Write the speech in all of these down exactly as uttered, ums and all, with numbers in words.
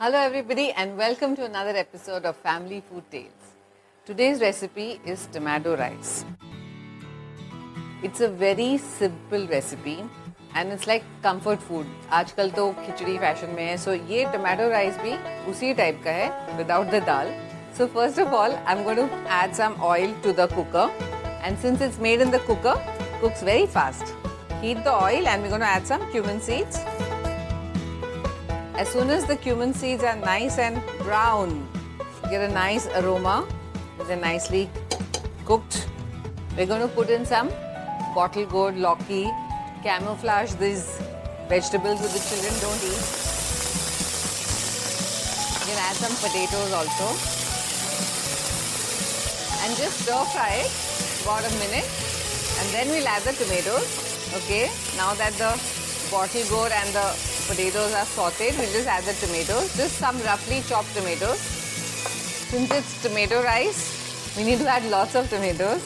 Hello everybody and welcome to another episode of Family Food Tales. Today's recipe is tomato rice. It's a very simple recipe and it's like comfort food. आजकल तो खिचड़ी fashion में है, so ये tomato rice भी उसी type का है without the dal. So first of all, I'm going to add some oil to the cooker and since it's made in the cooker, cooks very fast. Heat the oil and we're going to add some cumin seeds. As soon as the cumin seeds are nice and brown, get a nice aroma. They're nicely cooked. We're going to put in some bottle gourd, lauki, camouflage these vegetables so the children don't eat. You can add some potatoes also. And just stir fry it about a minute. And then we'll add the tomatoes. Okay, now that the bottle gourd and the potatoes are sauteed, we'll just add the tomatoes, just some roughly chopped tomatoes. Since it's tomato rice, we need to add lots of tomatoes.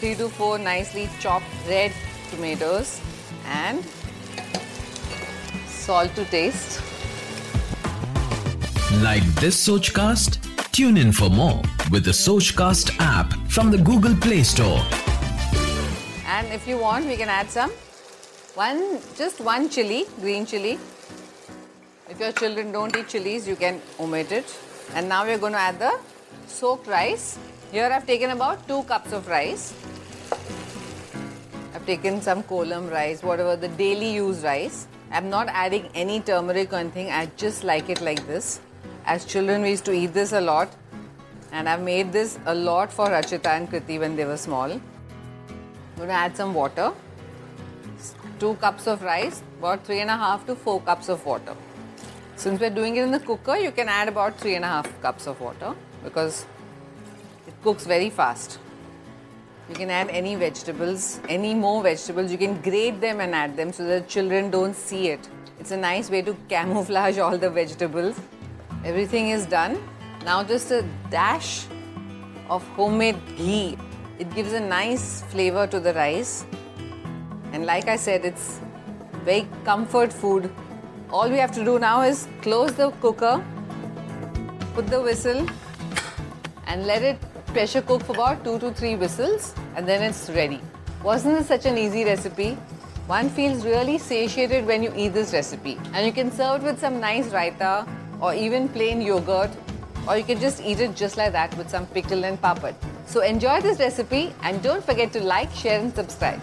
Three to four nicely chopped red tomatoes and salt to taste. Like this Sochcast? Tune in for more with the Sochcast app from the Google Play Store. And if you want, we can add some One, just one chili, green chili. If your children don't eat chilies, you can omit it. And now we're going to add the soaked rice. Here I've taken about two cups of rice. I've taken some kolam rice, whatever the daily use rice. I'm not adding any turmeric or anything. I just like it like this. As children, we used to eat this a lot. And I've made this a lot for Rachita and Kriti when they were small. I'm going to add some water. Two cups of rice, about three and a half to four cups of water. Since we're doing it in the cooker, you can add about three and a half cups of water because it cooks very fast. You can add any vegetables, any more vegetables. You can grate them and add them so that children don't see it. It's a nice way to camouflage all the vegetables. Everything is done. Now just a dash of homemade ghee. It gives a nice flavor to the rice. And like I said, it's very comfort food. All we have to do now is close the cooker, put the whistle and let it pressure cook for about two to three whistles and then it's ready. Wasn't this such an easy recipe? One feels really satiated when you eat this recipe. And you can serve it with some nice raita or even plain yogurt, or you can just eat it just like that with some pickle and papad. So enjoy this recipe and don't forget to like, share and subscribe.